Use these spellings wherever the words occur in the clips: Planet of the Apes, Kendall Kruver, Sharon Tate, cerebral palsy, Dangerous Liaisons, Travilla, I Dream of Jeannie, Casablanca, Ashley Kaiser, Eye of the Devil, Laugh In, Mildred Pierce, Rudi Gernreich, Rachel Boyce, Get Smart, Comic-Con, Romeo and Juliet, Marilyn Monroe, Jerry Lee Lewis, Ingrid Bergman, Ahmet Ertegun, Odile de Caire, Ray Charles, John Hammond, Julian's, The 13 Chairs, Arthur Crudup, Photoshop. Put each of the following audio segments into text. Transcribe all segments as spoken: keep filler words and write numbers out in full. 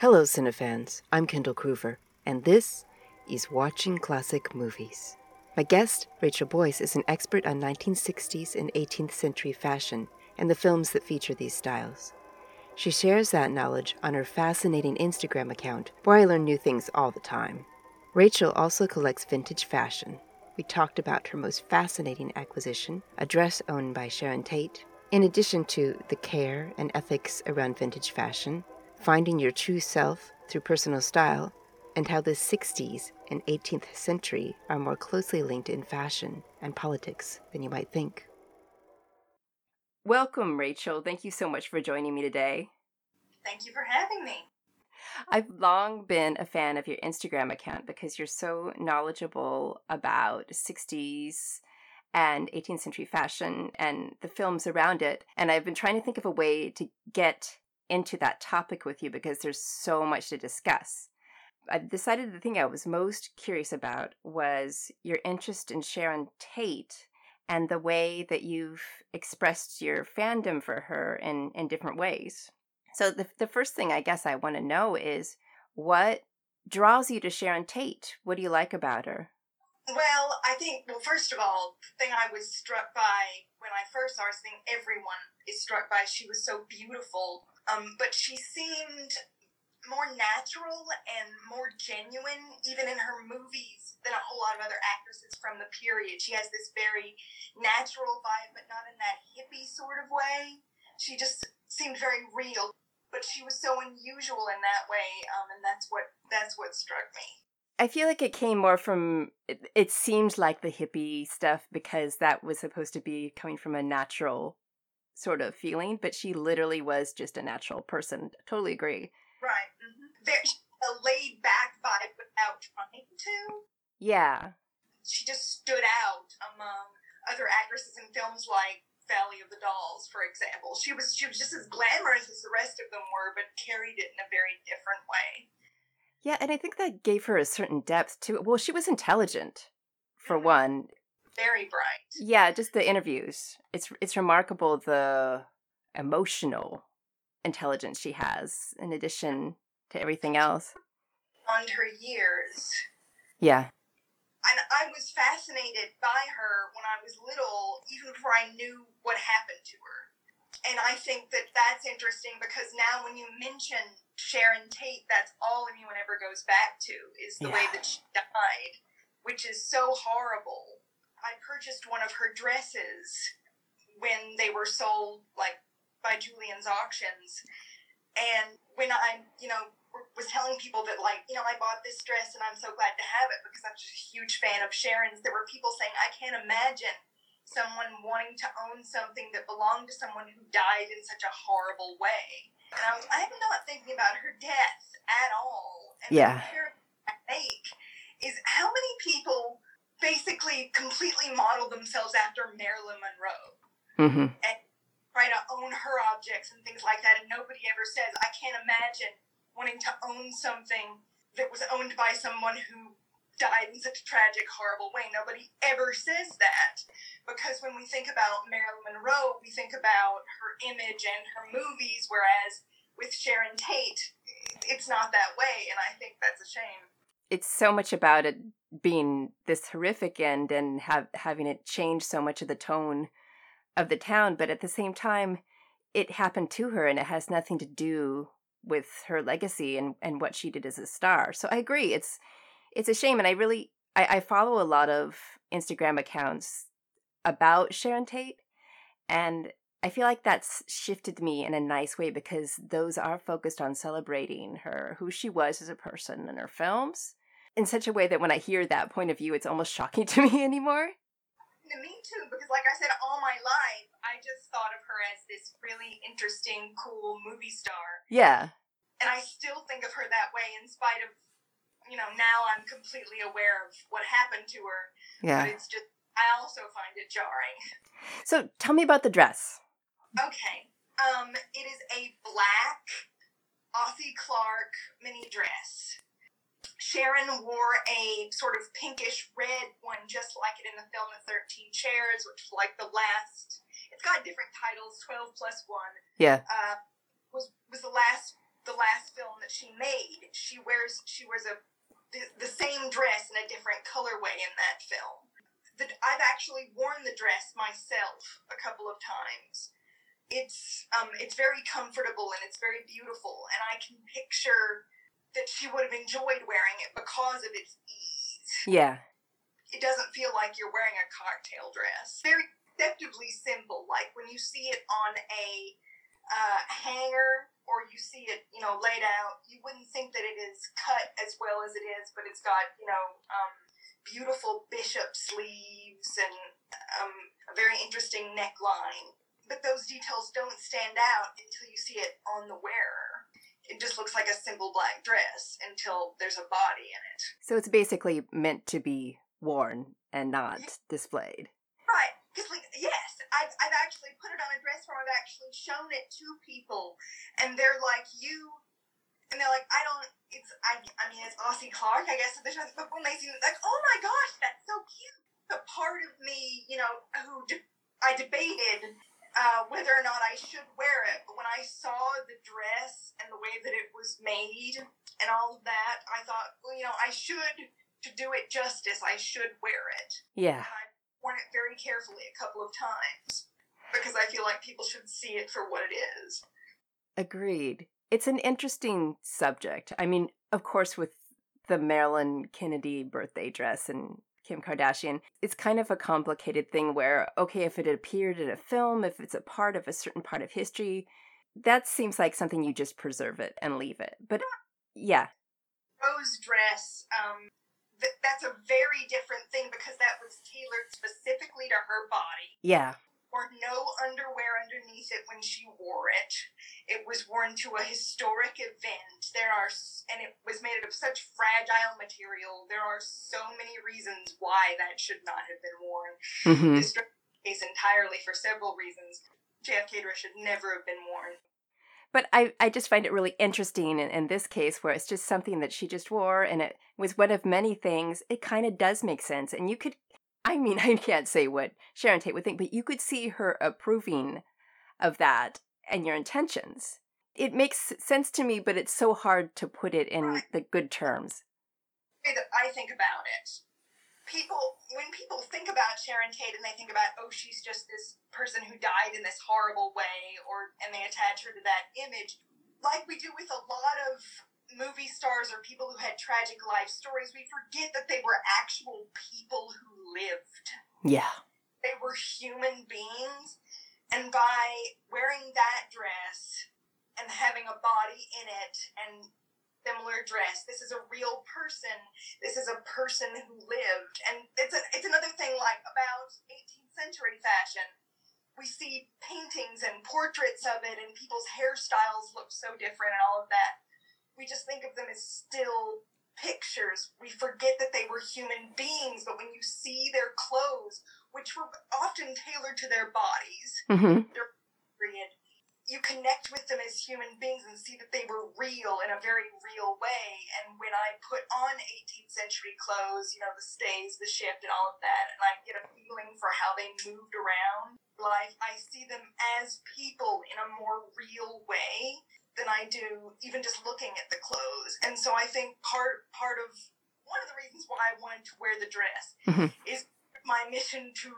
Hello, Cinefans. I'm Kendall Kruver, and this is Watching Classic Movies. My guest, Rachel Boyce, is an expert on nineteen sixties and eighteenth century fashion and the films that feature these styles. She shares that knowledge on her fascinating Instagram account, where I learn new things all the time. Rachel also collects vintage fashion. We talked about her most fascinating acquisition, a dress owned by Sharon Tate, in addition to the care and ethics around vintage fashion, finding your true self through personal style, and how the sixties and eighteenth century are more closely linked in fashion and politics than you might think. Welcome, Rachel. Thank you so much for joining me today. Thank you for having me. I've long been a fan of your Instagram account because you're so knowledgeable about sixties and eighteenth century fashion and the films around it. And I've been trying to think of a way to get into that topic with you because there's so much to discuss. I decided the thing I was most curious about was your interest in Sharon Tate and the way that you've expressed your fandom for her in, in different ways. So the the first thing I guess I want to know is, what draws you to Sharon Tate? What do you like about her? Well, I think, well, first of all, the thing I was struck by when I first saw her, thing everyone is struck by, she was so beautiful, um, but she seemed more natural and more genuine, even in her movies, than a whole lot of other actresses from the period. She has this very natural vibe, but not in that hippie sort of way. She just seemed very real. But she was so unusual in that way, um, and that's what that's what struck me. I feel like it came more from, it, it seemed like the hippie stuff because that was supposed to be coming from a natural sort of feeling, but she literally was just a natural person. Totally agree. Right. Mm-hmm. There's a laid-back vibe without trying to. Yeah. She just stood out among other actresses in films like Valley of the Dolls, for example. She was she was just as glamorous as the rest of them were, but carried it in a very different way. Yeah, and I think that gave her a certain depth to it. Well, she was intelligent, for one. Very bright. Yeah, just the interviews. It's it's remarkable the emotional intelligence she has, in addition to everything else. Beyond her years. Yeah. And I was fascinated by her when I was little, even before I knew what happened to her. And I think that that's interesting because now when you mention Sharon Tate, that's all anyone ever goes back to, is the yeah. way that she died, which is so horrible. I purchased one of her dresses when they were sold, like, by Julian's auctions. And when I, you know, was telling people that, like, you know, I bought this dress and I'm so glad to have it because I'm just a huge fan of Sharon's, there were people saying, I can't imagine someone wanting to own something that belonged to someone who died in such a horrible way. And I was, I'm not thinking about her death at all. And yeah. the comparison I make is how many people basically completely model themselves after Marilyn Monroe. Mm-hmm. And try to own her objects and things like that, and nobody ever says, I can't imagine wanting to own something that was owned by someone who died in such a tragic, horrible way. Nobody ever says that, because when we think about Marilyn Monroe, we think about her image and her movies, whereas with Sharon Tate, it's not that way, and I think that's a shame. It's so much about it being this horrific end and have, having it change so much of the tone of the town, but at the same time, it happened to her, and it has nothing to do with her legacy and, and what she did as a star. So I agree. It's it's a shame. And I really, I, I follow a lot of Instagram accounts about Sharon Tate. And I feel like that's shifted me in a nice way because those are focused on celebrating her, who she was as a person in her films in such a way that when I hear that point of view, it's almost shocking to me anymore. Me too, because like I said, all my life, I just thought of her as this really interesting, cool movie star. Yeah. And I still think of her that way in spite of, you know, now I'm completely aware of what happened to her. Yeah. But it's just, I also find it jarring. So tell me about the dress. Okay. Um, it is a black Ossie Clark mini dress. Sharon wore a sort of pinkish red one, just like it in the film The thirteen chairs, which is like the last, it's got different titles, twelve plus one. Yeah. Uh, was was the last, the last film that she made. She wears she wears a the, the same dress in a different colorway in that film. The, I've actually worn the dress myself a couple of times. It's um it's very comfortable and it's very beautiful, and I can picture that she would have enjoyed wearing it because of its ease. Yeah. It doesn't feel like you're wearing a cocktail dress. Very deceptively simple. Like when you see it on a uh, hanger or you see it, you know, laid out, you wouldn't think that it is cut as well as it is, but it's got, you know, um, beautiful bishop sleeves and um, a very interesting neckline. But those details don't stand out until you see it on the wearer. It just looks like a simple black dress until there's a body in it. So it's basically meant to be worn and not displayed. Right. Because, like, yes, I've, I've actually put it on a dress form. I've actually shown it to people. And they're like, you... And they're like, I don't... It's I, I mean, it's Ossie Clark, I guess. But when they see it, like, oh my gosh, that's so cute. But part of me, you know, who de- I debated... Uh, whether or not I should wear it, but when I saw the dress and the way that it was made and all of that, I thought, well, you know, I should, to do it justice, I should wear it. Yeah. And I've worn it very carefully a couple of times, because I feel like people should see it for what it is. Agreed. It's an interesting subject. I mean, of course, with the Marilyn Kennedy birthday dress and Kim Kardashian, it's kind of a complicated thing where, okay, if it appeared in a film, if it's a part of a certain part of history, that seems like something you just preserve it and leave it. But yeah. Rose dress, um, th- that's a very different thing because that was tailored specifically to her body. Yeah. Or no underwear underneath it when she wore it. It was worn to a historic event. There are, and it was made out of such fragile material. There are so many reasons why that should not have been worn. Mm-hmm. This case entirely for several reasons. J F K dress should never have been worn. But I, I just find it really interesting in, in this case where it's just something that she just wore and it was one of many things. It kind of does make sense. And you could I mean, I can't say what Sharon Tate would think, but you could see her approving of that and your intentions. It makes sense to me, but it's so hard to put it in right. the good terms. I think about it. People, when people think about Sharon Tate and they think about, oh, she's just this person who died in this horrible way, or and they attach her to that image, like we do with a lot of movie stars or people who had tragic life stories, we forget that they were actual people who lived. Yeah. They were human beings, and by wearing that dress and having a body in it and similar dress, this is a real person. This is a person who lived. And it's a, it's another thing like about eighteenth century fashion. We see paintings and portraits of it, and people's hairstyles look so different and all of that. We just think of them as still pictures. We forget that they were human beings, but when you see their clothes, which were often tailored to their bodies, mm-hmm. their period, you connect with them as human beings and see that they were real in a very real way. And when I put on eighteenth century clothes, you know, the stays, the shift, and all of that, and I get a feeling for how they moved around life, I see them as people in a more real way than I do even just looking at the clothes. And so I think part part of one of the reasons why I wanted to wear the dress mm-hmm. is my mission to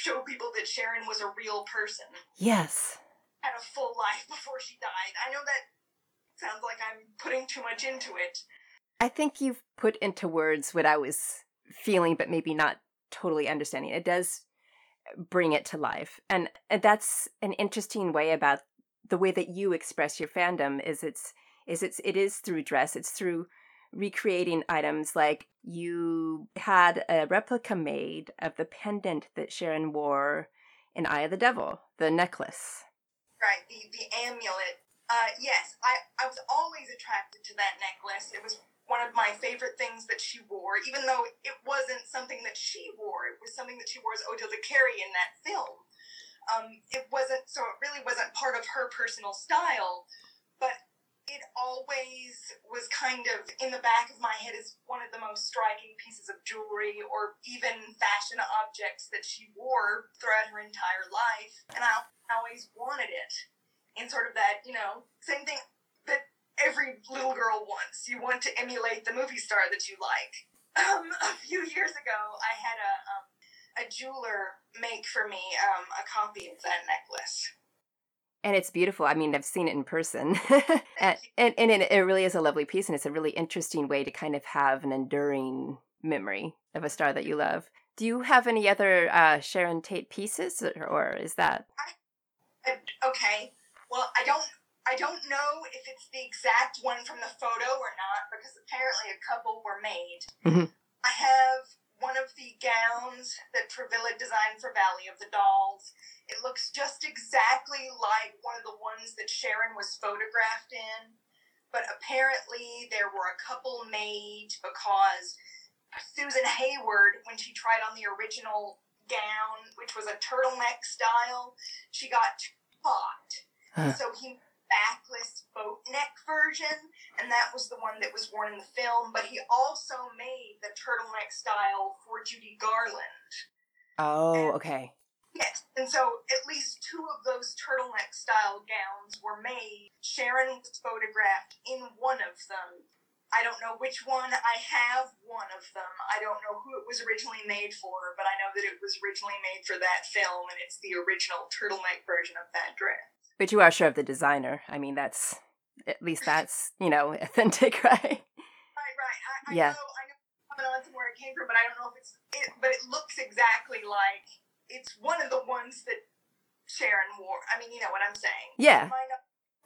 show people that Sharon was a real person. Yes. Had a full life before she died. I know that sounds like I'm putting too much into it. I think you've put into words what I was feeling, but maybe not totally understanding. It does bring it to life. And, and that's an interesting way about the way that you express your fandom is it's is it's it is through dress. It's through recreating items. Like you had a replica made of the pendant that Sharon wore in Eye of the Devil, the necklace. Right, the, the amulet. Uh, yes, I, I was always attracted to that necklace. It was one of my favorite things that she wore, even though it wasn't something that she wore. It was something that she wore as Odile de Caire in that film. Um, it wasn't, so it really wasn't part of her personal style, but it always was kind of in the back of my head as one of the most striking pieces of jewelry or even fashion objects that she wore throughout her entire life. And I always wanted it in sort of that, you know, same thing that every girl wants. You want to emulate the movie star that you like. Um, a few years ago, I had a um, a jeweler make for me um, a copy of that necklace. And it's beautiful. I mean, I've seen it in person. and and, and it, it really is a lovely piece, and it's a really interesting way to kind of have an enduring memory of a star that you love. Do you have any other uh, Sharon Tate pieces, or, or is that... I, I, okay. Well, I don't I don't know if it's the exact one from the photo or not, because apparently a couple were made. Mm-hmm. I have one of the gowns that Travilla designed for Valley of the Dolls. It looks just exactly like one of the ones that Sharon was photographed in, but apparently there were a couple made because Susan Hayward, when she tried on the original gown, which was a turtleneck style, she got caught. Huh. So he backless boat neck version, and that was the one that was worn in the film, but he also made the turtleneck style for Judy Garland. Oh, and, okay. Yes, and so at least two of those turtleneck style gowns were made. Sharon was photographed in one of them. I don't know which one. I have one of them. I don't know who it was originally made for, but I know that it was originally made for that film, and it's the original turtleneck version of that dress. But you are sure of the designer. I mean, that's, at least that's, you know, authentic, right? Right, right. I, I yeah. know, I know I don't know where it came from, but I don't know if it's, it, but it looks exactly like, it's one of the ones that Sharon wore. I mean, you know what I'm saying. Yeah.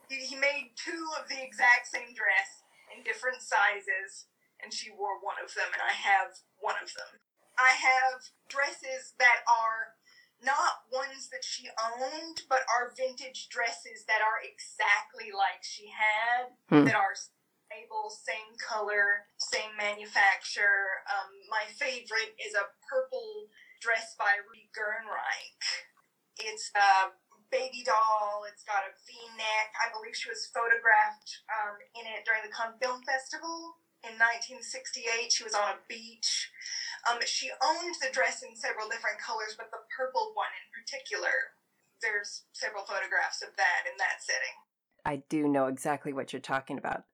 He made two of the exact same dress in different sizes, and she wore one of them, and I have one of them. I have dresses that are not ones that she owned, but are vintage dresses that are exactly like she had, hmm. that are stable, same color, same manufacturer. Um, my favorite is a purple dress by Rudi Gernreich. It's a baby doll. It's got a V-neck. I believe she was photographed um, in it during the Cannes Film Festival. In nineteen sixty-eight, she was on a beach. Um, she owned the dress in several different colors, but the purple one in particular, there's several photographs of that in that setting. I do know exactly what you're talking about.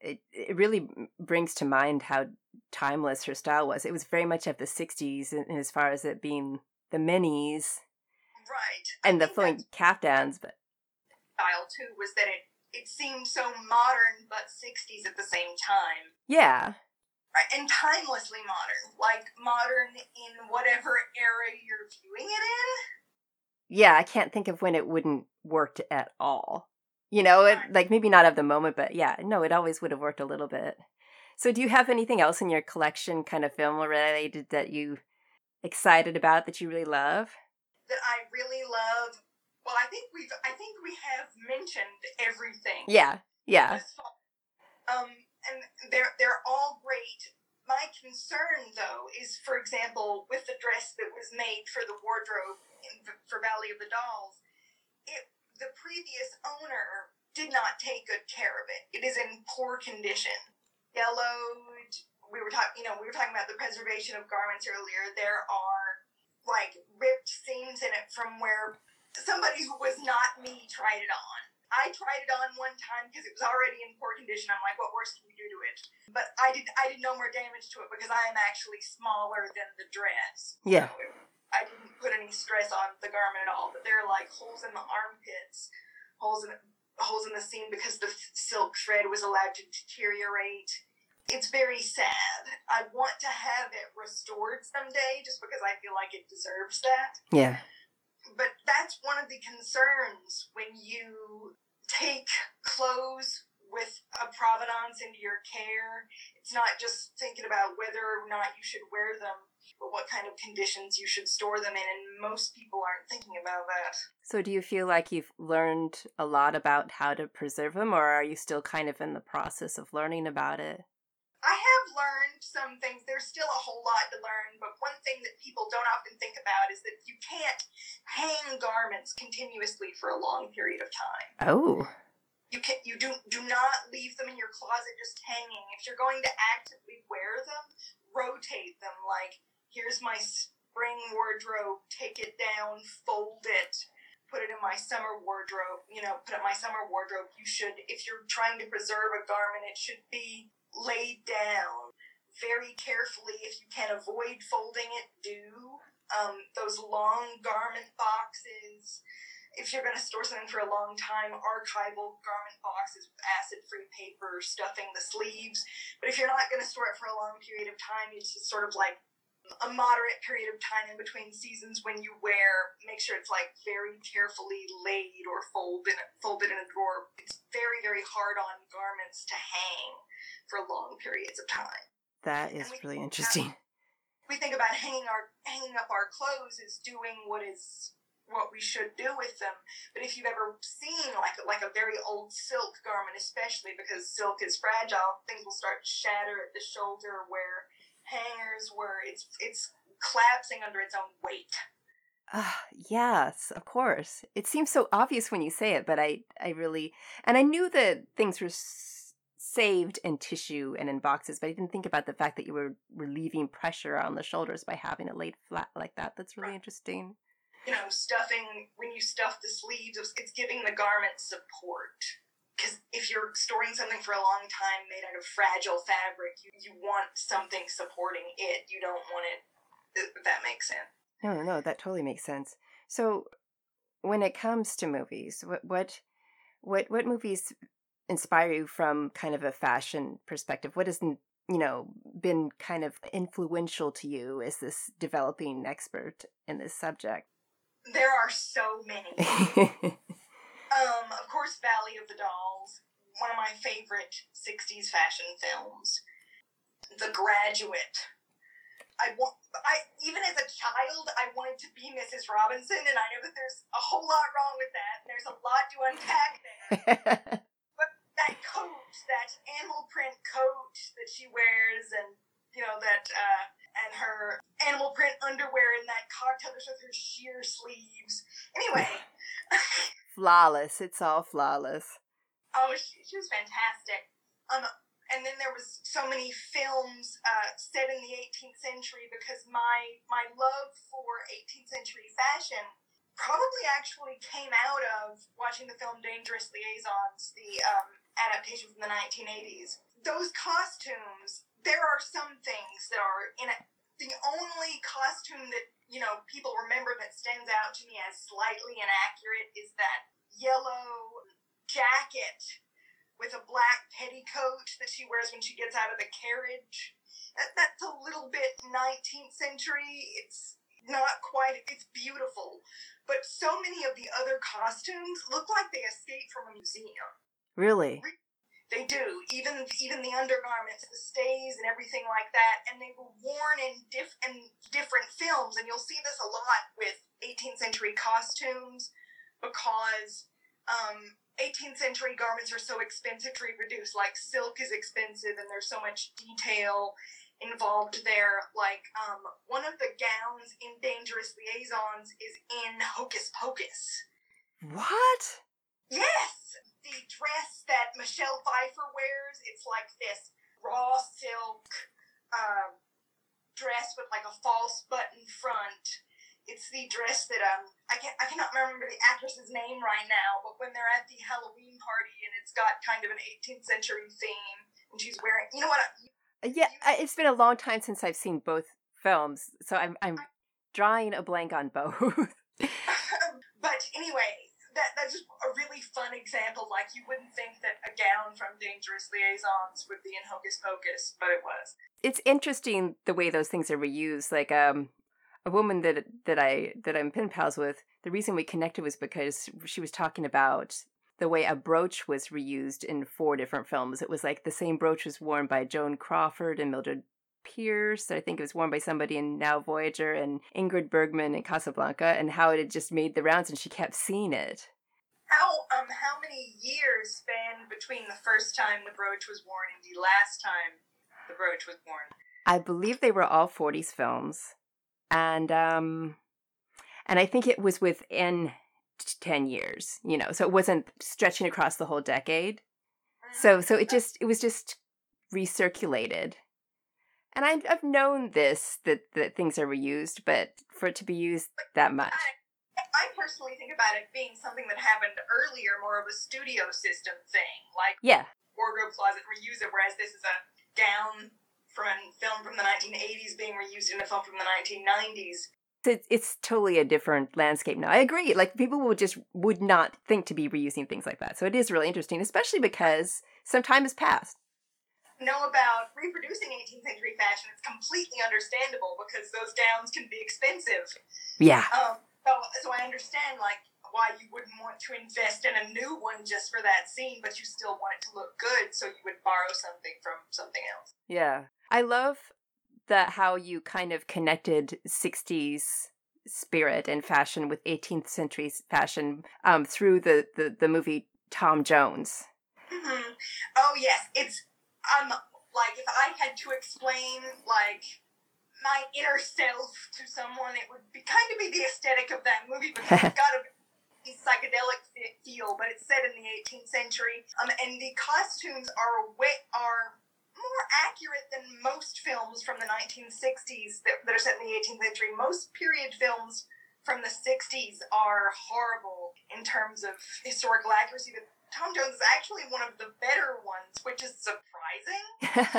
It it really brings to mind how timeless her style was. It was very much of the sixties, in, as far as it being the minis, right, and I the flowing caftans. But style too was that it. It seemed so modern, but sixties at the same time. Yeah. Right, and timelessly modern. Like, modern in whatever era you're viewing it in. Yeah, I can't think of when it wouldn't worked at all. You know, it, like, maybe not of the moment, but yeah, no, it always would have worked a little bit. So do you have anything else in your collection, kind of film-related, that you excited about, that you really love? That I really love... Well, I think we've. I think we have mentioned everything. Yeah, yeah. Um, and they're they're all great. My concern, though, is, for example, with the dress that was made for the wardrobe in, for Valley of the Dolls, it the previous owner did not take good care of it. It is in poor condition, yellowed. We were talking, you know, we were talking about the preservation of garments earlier. There are like ripped seams in it from where. Somebody who was not me tried it on. I tried it on one time because it was already in poor condition. I'm like, what worse can we do to it? But I did I did no more damage to it because I am actually smaller than the dress. Yeah. So it, I didn't put any stress on the garment at all. But there are like holes in the armpits, holes in holes in the seam because the silk thread was allowed to deteriorate. It's very sad. I want to have it restored someday just because I feel like it deserves that. Yeah. But that's one of the concerns when you take clothes with a provenance into your care. It's not just thinking about whether or not you should wear them, but what kind of conditions you should store them in, and most people aren't thinking about that. So do you feel like you've learned a lot about how to preserve them, or are you still kind of in the process of learning about it? I have learned some things. There's still a whole lot to learn, but one thing that people don't often think about is that you can't hang garments continuously for a long period of time. Oh. You can you do do not leave them in your closet just hanging. If you're going to actively wear them, rotate them. Like, here's my spring wardrobe, take it down, fold it, put it in my summer wardrobe, you know, put it in my summer wardrobe. You should, if you're trying to preserve a garment, it should be laid down very carefully. If you can avoid folding it, do. Um, those long garment boxes. If you're going to store something for a long time, archival garment boxes with acid-free paper, stuffing the sleeves. But if you're not going to store it for a long period of time, it's just sort of like a moderate period of time in between seasons when you wear, make sure it's like very carefully laid or folded, folded in a drawer. It's very, very hard on garments to hang for long periods of time. That is really interesting. About, we think about hanging our hanging up our clothes as doing what is... what we should do with them. But if you've ever seen like like a very old silk garment, especially because silk is fragile, things will start to shatter at the shoulder where hangers where it's it's collapsing under its own weight. Ah, uh, yes, of course. It seems so obvious when you say it, but I, I really... And I knew that things were s- saved in tissue and in boxes, but I didn't think about the fact that you were relieving pressure on the shoulders by having it laid flat like that. That's really right. Interesting. You know, stuffing, when you stuff the sleeves, it's giving the garment support. Because if you're storing something for a long time made out of fragile fabric, you, you want something supporting it. You don't want it, if that makes sense. No, no, that totally makes sense. So when it comes to movies, what, what, what, what movies inspire you from kind of a fashion perspective? What has, you know, been kind of influential to you as this developing expert in this subject? There are so many. um, of course, Valley of the Dolls, one of my favorite sixties fashion films. The Graduate. I want. I even as a child, I wanted to be Missus Robinson, and I know that there's a whole lot wrong with that. And there's a lot to unpack there. But that coat, that animal print coat that she wears, and you know that. Uh, and her animal print underwear and that cocktail with her sheer sleeves. Anyway. Flawless. It's all flawless. Oh, she, she was fantastic. Um, and then there was so many films uh, set in the eighteenth century because my, my love for eighteenth century fashion probably actually came out of watching the film Dangerous Liaisons, the um, adaptation from the nineteen eighties. Those costumes... There are some things that are in a, the only costume that, you know, people remember that stands out to me as slightly inaccurate is that yellow jacket with a black petticoat that she wears when she gets out of the carriage. That, that's a little bit nineteenth century. It's not quite, it's beautiful. But so many of the other costumes look like they escaped from a museum. Really? Re- They do, even even the undergarments, the stays, and everything like that. And they were worn in, diff- in different films, and you'll see this a lot with eighteenth century costumes because um, eighteenth century garments are so expensive to reproduce. Like silk is expensive, and there's so much detail involved there. Like um, one of the gowns in Dangerous Liaisons is in Hocus Pocus. What? Yes. The dress that Michelle Pfeiffer wears, it's like this raw silk um, dress with like a false button front. It's the dress that, um, I can't, I cannot remember the actress's name right now, but when they're at the Halloween party and it's got kind of an eighteenth century theme and she's wearing, you know what? I, yeah, you, I, it's been a long time since I've seen both films, so I'm, I'm I, drawing a blank on both. But anyway... That that's just a really fun example. Like, you wouldn't think that a gown from Dangerous Liaisons would be in Hocus Pocus, but it was. It's interesting the way those things are reused. Like, um, a woman that that I that I'm pen pals with, the reason we connected was because she was talking about the way a brooch was reused in four different films. It was like the same brooch was worn by Joan Crawford and Mildred Pierce. I think it was worn by somebody in Now Voyager and Ingrid Bergman in Casablanca, and how it had just made the rounds, and she kept seeing it. How um how many years spanned between the first time the brooch was worn and the last time the brooch was worn? I believe they were all forties films, and um, and I think it was within ten years. You know, so it wasn't stretching across the whole decade. Mm-hmm. So so it just it was just recirculated. And I've known this, that, that things are reused, but for it to be used that much. I personally think about it being something that happened earlier, more of a studio system thing, like yeah. wardrobe closet reuse it, whereas this is a gown from film from the nineteen eighties being reused in a film from the nineteen nineties. It's, it's totally a different landscape now. I agree. Like, people would just would not think to be reusing things like that. So it is really interesting, especially because some time has passed. Know about reproducing eighteenth century fashion, it's completely understandable because those gowns can be expensive. Yeah. Um, so, so I understand, like, why you wouldn't want to invest in a new one just for that scene, but you still want it to look good, so you would borrow something from something else. Yeah. I love that how you kind of connected sixties spirit and fashion with eighteenth century fashion um, through the, the, the movie Tom Jones. Mm-hmm. Oh, yes. It's... Um, like, if I had to explain, like, my inner self to someone, it would be kind of be the aesthetic of that movie, because it's got a psychedelic feel, but it's set in the eighteenth century, um, and the costumes are way, are more accurate than most films from the nineteen sixties that, that are set in the eighteenth century. Most period films from the sixties are horrible in terms of historical accuracy, but Tom Jones is actually one of the better ones, which is surprising.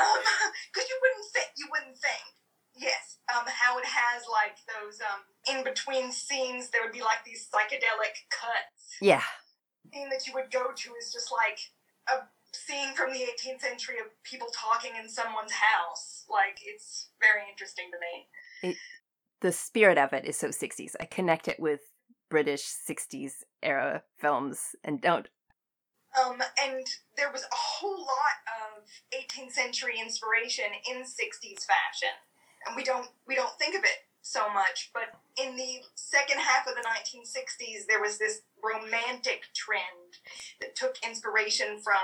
um, 'cause you wouldn't think, you wouldn't think, yes, um, how it has, like, those um, in-between scenes, there would be, like, these psychedelic cuts. Yeah. The scene that you would go to is just, like, a scene from the eighteenth century of people talking in someone's house. Like, it's very interesting to me. It, the spirit of it is so sixties. I connect it with British sixties era films and don't. Um, and there was a whole lot of eighteenth century inspiration in sixties fashion, and we don't we don't think of it so much. But in the second half of the nineteen sixties, there was this romantic trend that took inspiration from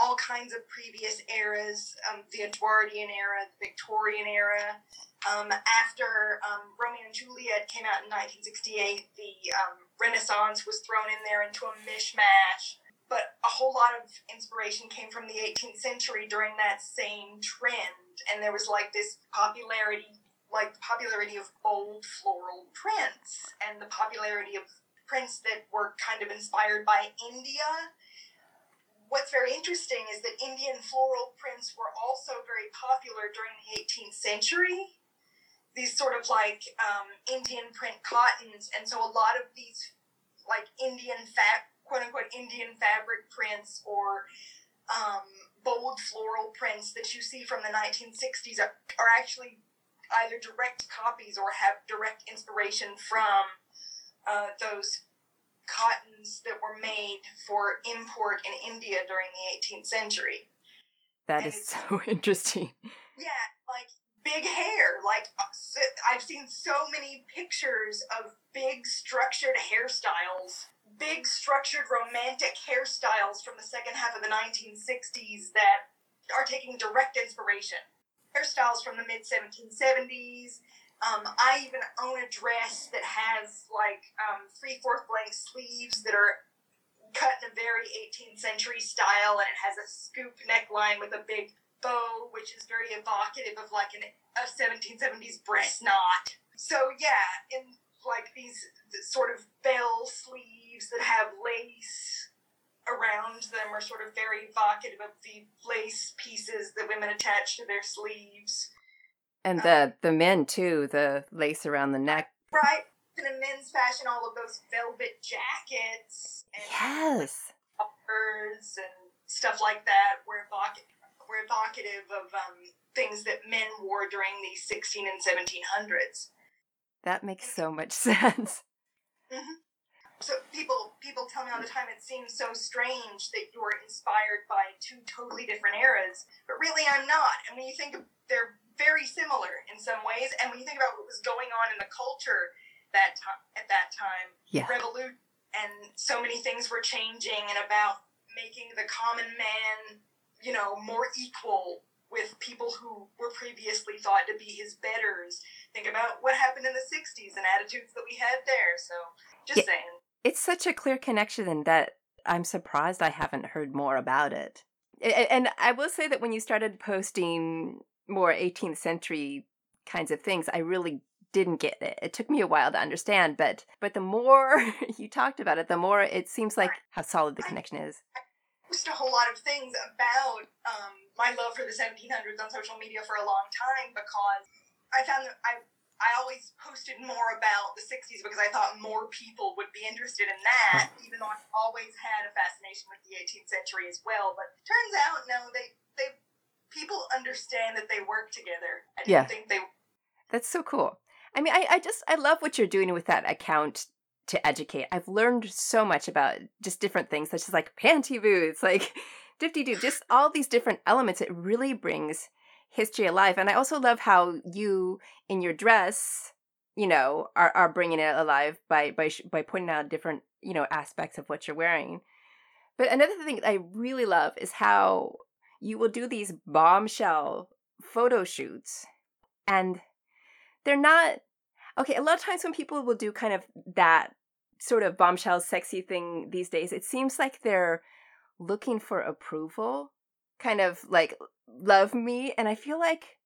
all kinds of previous eras, um, the Edwardian era, the Victorian era. Um, after um, Romeo and Juliet came out in nineteen sixty-eight, the um, Renaissance was thrown in there into a mishmash, but a whole lot of inspiration came from the eighteenth century during that same trend, and there was like this popularity, like the popularity of bold floral prints, and the popularity of prints that were kind of inspired by India. What's very interesting is that Indian floral prints were also very popular during the eighteenth century. These sort of like um, Indian print cottons, and so a lot of these like Indian fab, quote unquote Indian fabric prints or um, bold floral prints that you see from the nineteen sixties are, are actually either direct copies or have direct inspiration from uh, those cottons that were made for import in India during the eighteenth century. That and is so interesting. Yeah, like big hair. Like I've seen so many pictures of big structured hairstyles, big structured romantic hairstyles from the second half of the nineteen sixties that are taking direct inspiration. Hairstyles from the mid seventeen seventies. Um, I even own a dress that has, like, um, three-fourth length sleeves that are cut in a very eighteenth century style, and it has a scoop neckline with a big bow, which is very evocative of, like, an, a seventeen seventies breast knot. So, yeah, in, like, these sort of bell sleeves that have lace around them are sort of very evocative of the lace pieces that women attach to their sleeves. And the, the men, too, the lace around the neck. Right. In the men's fashion, all of those velvet jackets and yes. uppers and stuff like that were evocative, were evocative of um, things that men wore during the sixteen and seventeen hundreds. That makes so much sense. Mm-hmm. So people people tell me all the time it seems so strange that you're inspired by two totally different eras, but really I'm not. And when you think of their very similar in some ways, and when you think about what was going on in the culture that t- at that time, yeah. revolution, and so many things were changing, and about making the common man, you know, more equal with people who were previously thought to be his betters. Think about what happened in the sixties and attitudes that we had there. So, just yeah. saying, it's such a clear connection, and that I'm surprised I haven't heard more about it. And I will say that when you started posting more eighteenth century kinds of things, I really didn't get it. It took me a while to understand, but but the more you talked about it, the more it seems like how solid the connection is. Just a whole lot of things about um, my love for the seventeen hundreds on social media for a long time, because I found that I I always posted more about the sixties because I thought more people would be interested in that, even though I always had a fascination with the eighteenth century as well. But it turns out, no, they, they people understand that they work together. I didn't yeah. think they... That's so cool. I mean, I, I just, I love what you're doing with that account to educate. I've learned so much about just different things, such as like panty boots, like dip-de-doo, just all these different elements. It really brings history alive. And I also love how you, in your dress, you know, are, are bringing it alive by, by by pointing out different, you know, aspects of what you're wearing. But another thing that I really love is how you will do these bombshell photo shoots. And they're not... Okay, a lot of times when people will do kind of that sort of bombshell sexy thing these days, it seems like they're looking for approval, kind of like... love me. And I feel like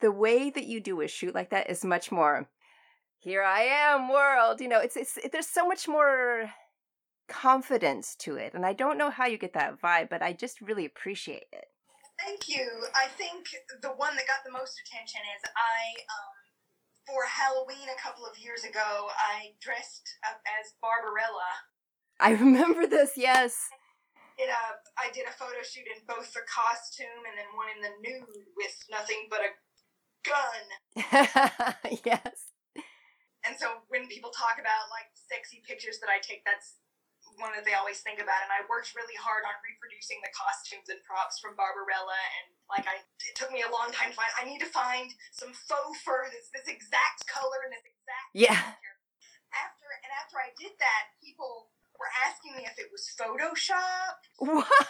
the way that you do a shoot like that is much more here I am world, you know, it's it's it, there's so much more confidence to it, and I don't know how you get that vibe, but I just really appreciate it. Thank you. I think the one that got the most attention is I um for Halloween a couple of years ago I dressed up as Barbarella. I remember this, yes. It, uh, I did a photo shoot in both the costume and then one in the nude with nothing but a gun. Yes. And so when people talk about like sexy pictures that I take, that's one that they always think about. And I worked really hard on reproducing the costumes and props from Barbarella. And like, I, it took me a long time to find. I need to find some faux fur that's this exact color and this exact yeah. picture. After and after I did that, people were asking me if it was Photoshop. What?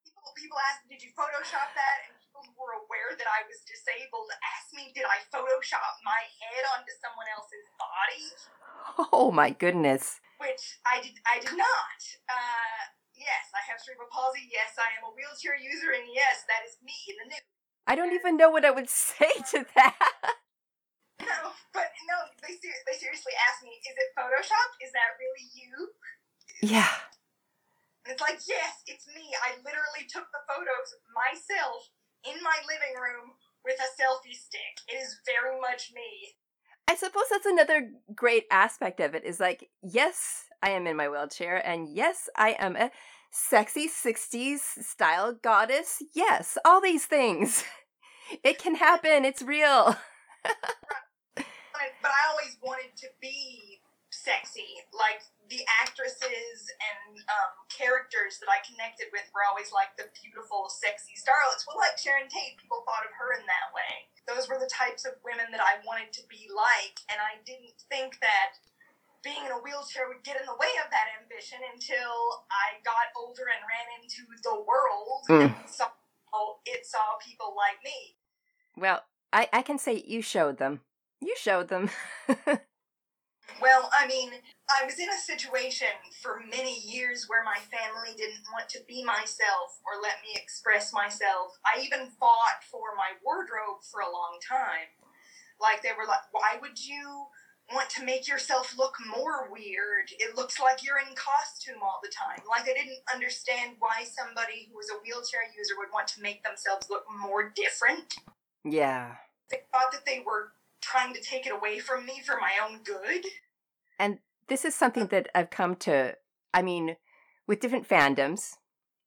People, people asked, did you Photoshop that? And people who were aware that I was disabled asked me, did I Photoshop my head onto someone else's body? Oh my goodness. Which I did I did not. Uh, yes, I have cerebral palsy. Yes, I am a wheelchair user. And yes, that is me in the nude. I don't even know what I would say to that. No, but no, they ser- they seriously asked me, is it Photoshopped? Is that really you? Yeah. And it's like, yes, it's me. I literally took the photos myself in my living room with a selfie stick. It is very much me. I suppose that's another great aspect of it is like, yes, I am in my wheelchair, and yes, I am a sexy sixties style goddess. Yes, all these things. It can happen. It's real. But I always wanted to be sexy. Like, the actresses and um, characters that I connected with were always, like, the beautiful, sexy starlets. Well, like Sharon Tate, people thought of her in that way. Those were the types of women that I wanted to be like, and I didn't think that being in a wheelchair would get in the way of that ambition until I got older and ran into the world, mm. and saw, it saw people like me. Well, I, I can say you showed them. You showed them. Well, I mean, I was in a situation for many years where my family didn't want to be myself or let me express myself. I even fought for my wardrobe for a long time. Like, they were like, why would you want to make yourself look more weird? It looks like you're in costume all the time. Like, I didn't understand why somebody who was a wheelchair user would want to make themselves look more different. Yeah. They thought that they were trying to take it away from me for my own good. And this is something that I've come to, I mean, with different fandoms,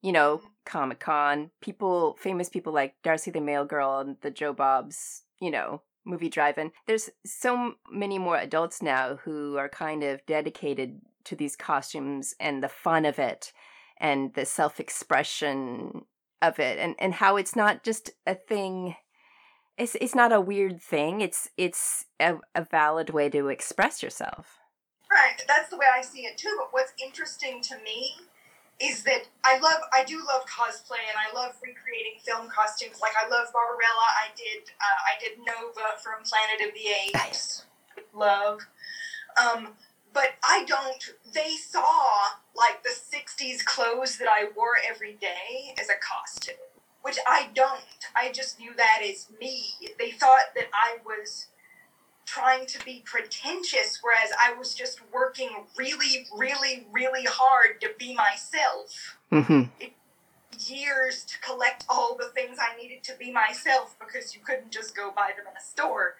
you know, mm-hmm. Comic-Con, people, famous people like Darcy the Mail Girl and the Joe Bob's, you know, movie drive-in. There's so many more adults now who are kind of dedicated to these costumes and the fun of it and the self-expression of it and, and how it's not just a thing... It's it's not a weird thing. It's it's a, a valid way to express yourself. Right. That's the way I see it too. But what's interesting to me is that I love I do love cosplay and I love recreating film costumes. Like I love Barbarella. I did uh, I did Nova from Planet of the Apes. With love. Um, but I don't. They saw like the sixties clothes that I wore every day as a costume. Which I don't. I just knew that as me. They thought that I was trying to be pretentious, whereas I was just working really, really, really hard to be myself. Mm-hmm. It took years to collect all the things I needed to be myself, because you couldn't just go buy them in a store.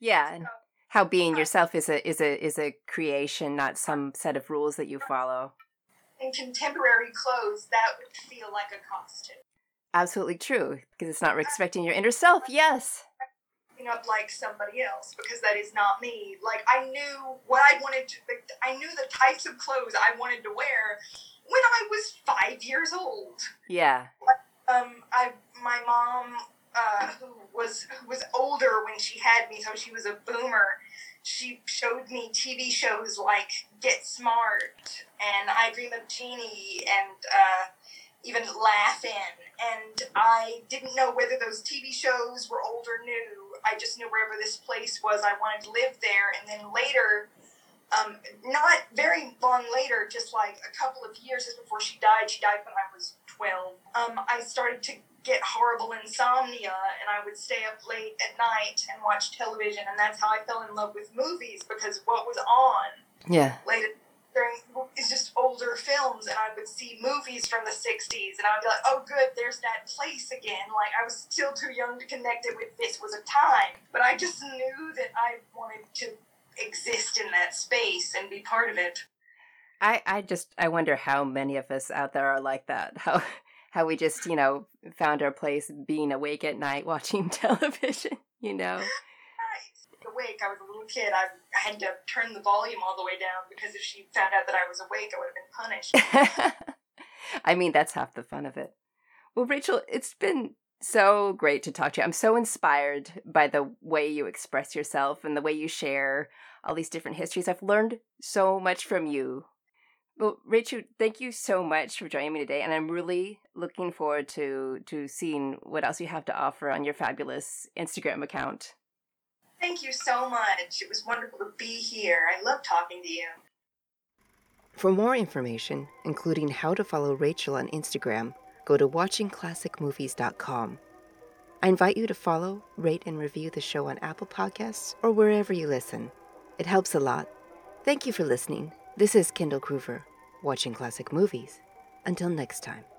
Yeah, and so, how being uh, yourself is a is a is a creation, not some set of rules that you follow. In contemporary clothes, that would feel like a costume. Absolutely true, because it's not respecting your inner self. Yes. Up like somebody else, because that is not me. Like, I knew what I wanted to, I knew the types of clothes I wanted to wear when I was five years old. Yeah. But, um, I, my mom, uh, who was, who was older when she had me, so she was a boomer, she showed me T V shows like Get Smart and I Dream of Jeannie and, uh, even Laugh In, and I didn't know whether those T V shows were old or new. I just knew wherever this place was, I wanted to live there. And then later, um, not very long later, just like a couple of years before she died, she died when I was twelve, um, I started to get horrible insomnia, and I would stay up late at night and watch television, and that's how I fell in love with movies, because what was on yeah. late at is just older films, and I would see movies from the sixties, and I would be like, oh good, there's that place again. Like, I was still too young to connect it with this was a time, but I just knew that I wanted to exist in that space and be part of it. I, I just, I wonder how many of us out there are like that, how how we just, you know, found our place being awake at night watching television, you know. Awake. I was a little kid. I, I had to turn the volume all the way down, because if she found out that I was awake, I would have been punished. I mean, that's half the fun of it. Well, Rachel, it's been so great to talk to you. I'm so inspired by the way you express yourself and the way you share all these different histories. I've learned so much from you. Well, Rachel, thank you so much for joining me today, and I'm really looking forward to to seeing what else you have to offer on your fabulous Instagram account. Thank you so much. It was wonderful to be here. I love talking to you. For more information, including how to follow Rachel on Instagram, go to watching classic movies dot com. I invite you to follow, rate, and review the show on Apple Podcasts or wherever you listen. It helps a lot. Thank you for listening. This is Kendall Kruver, Watching Classic Movies. Until next time.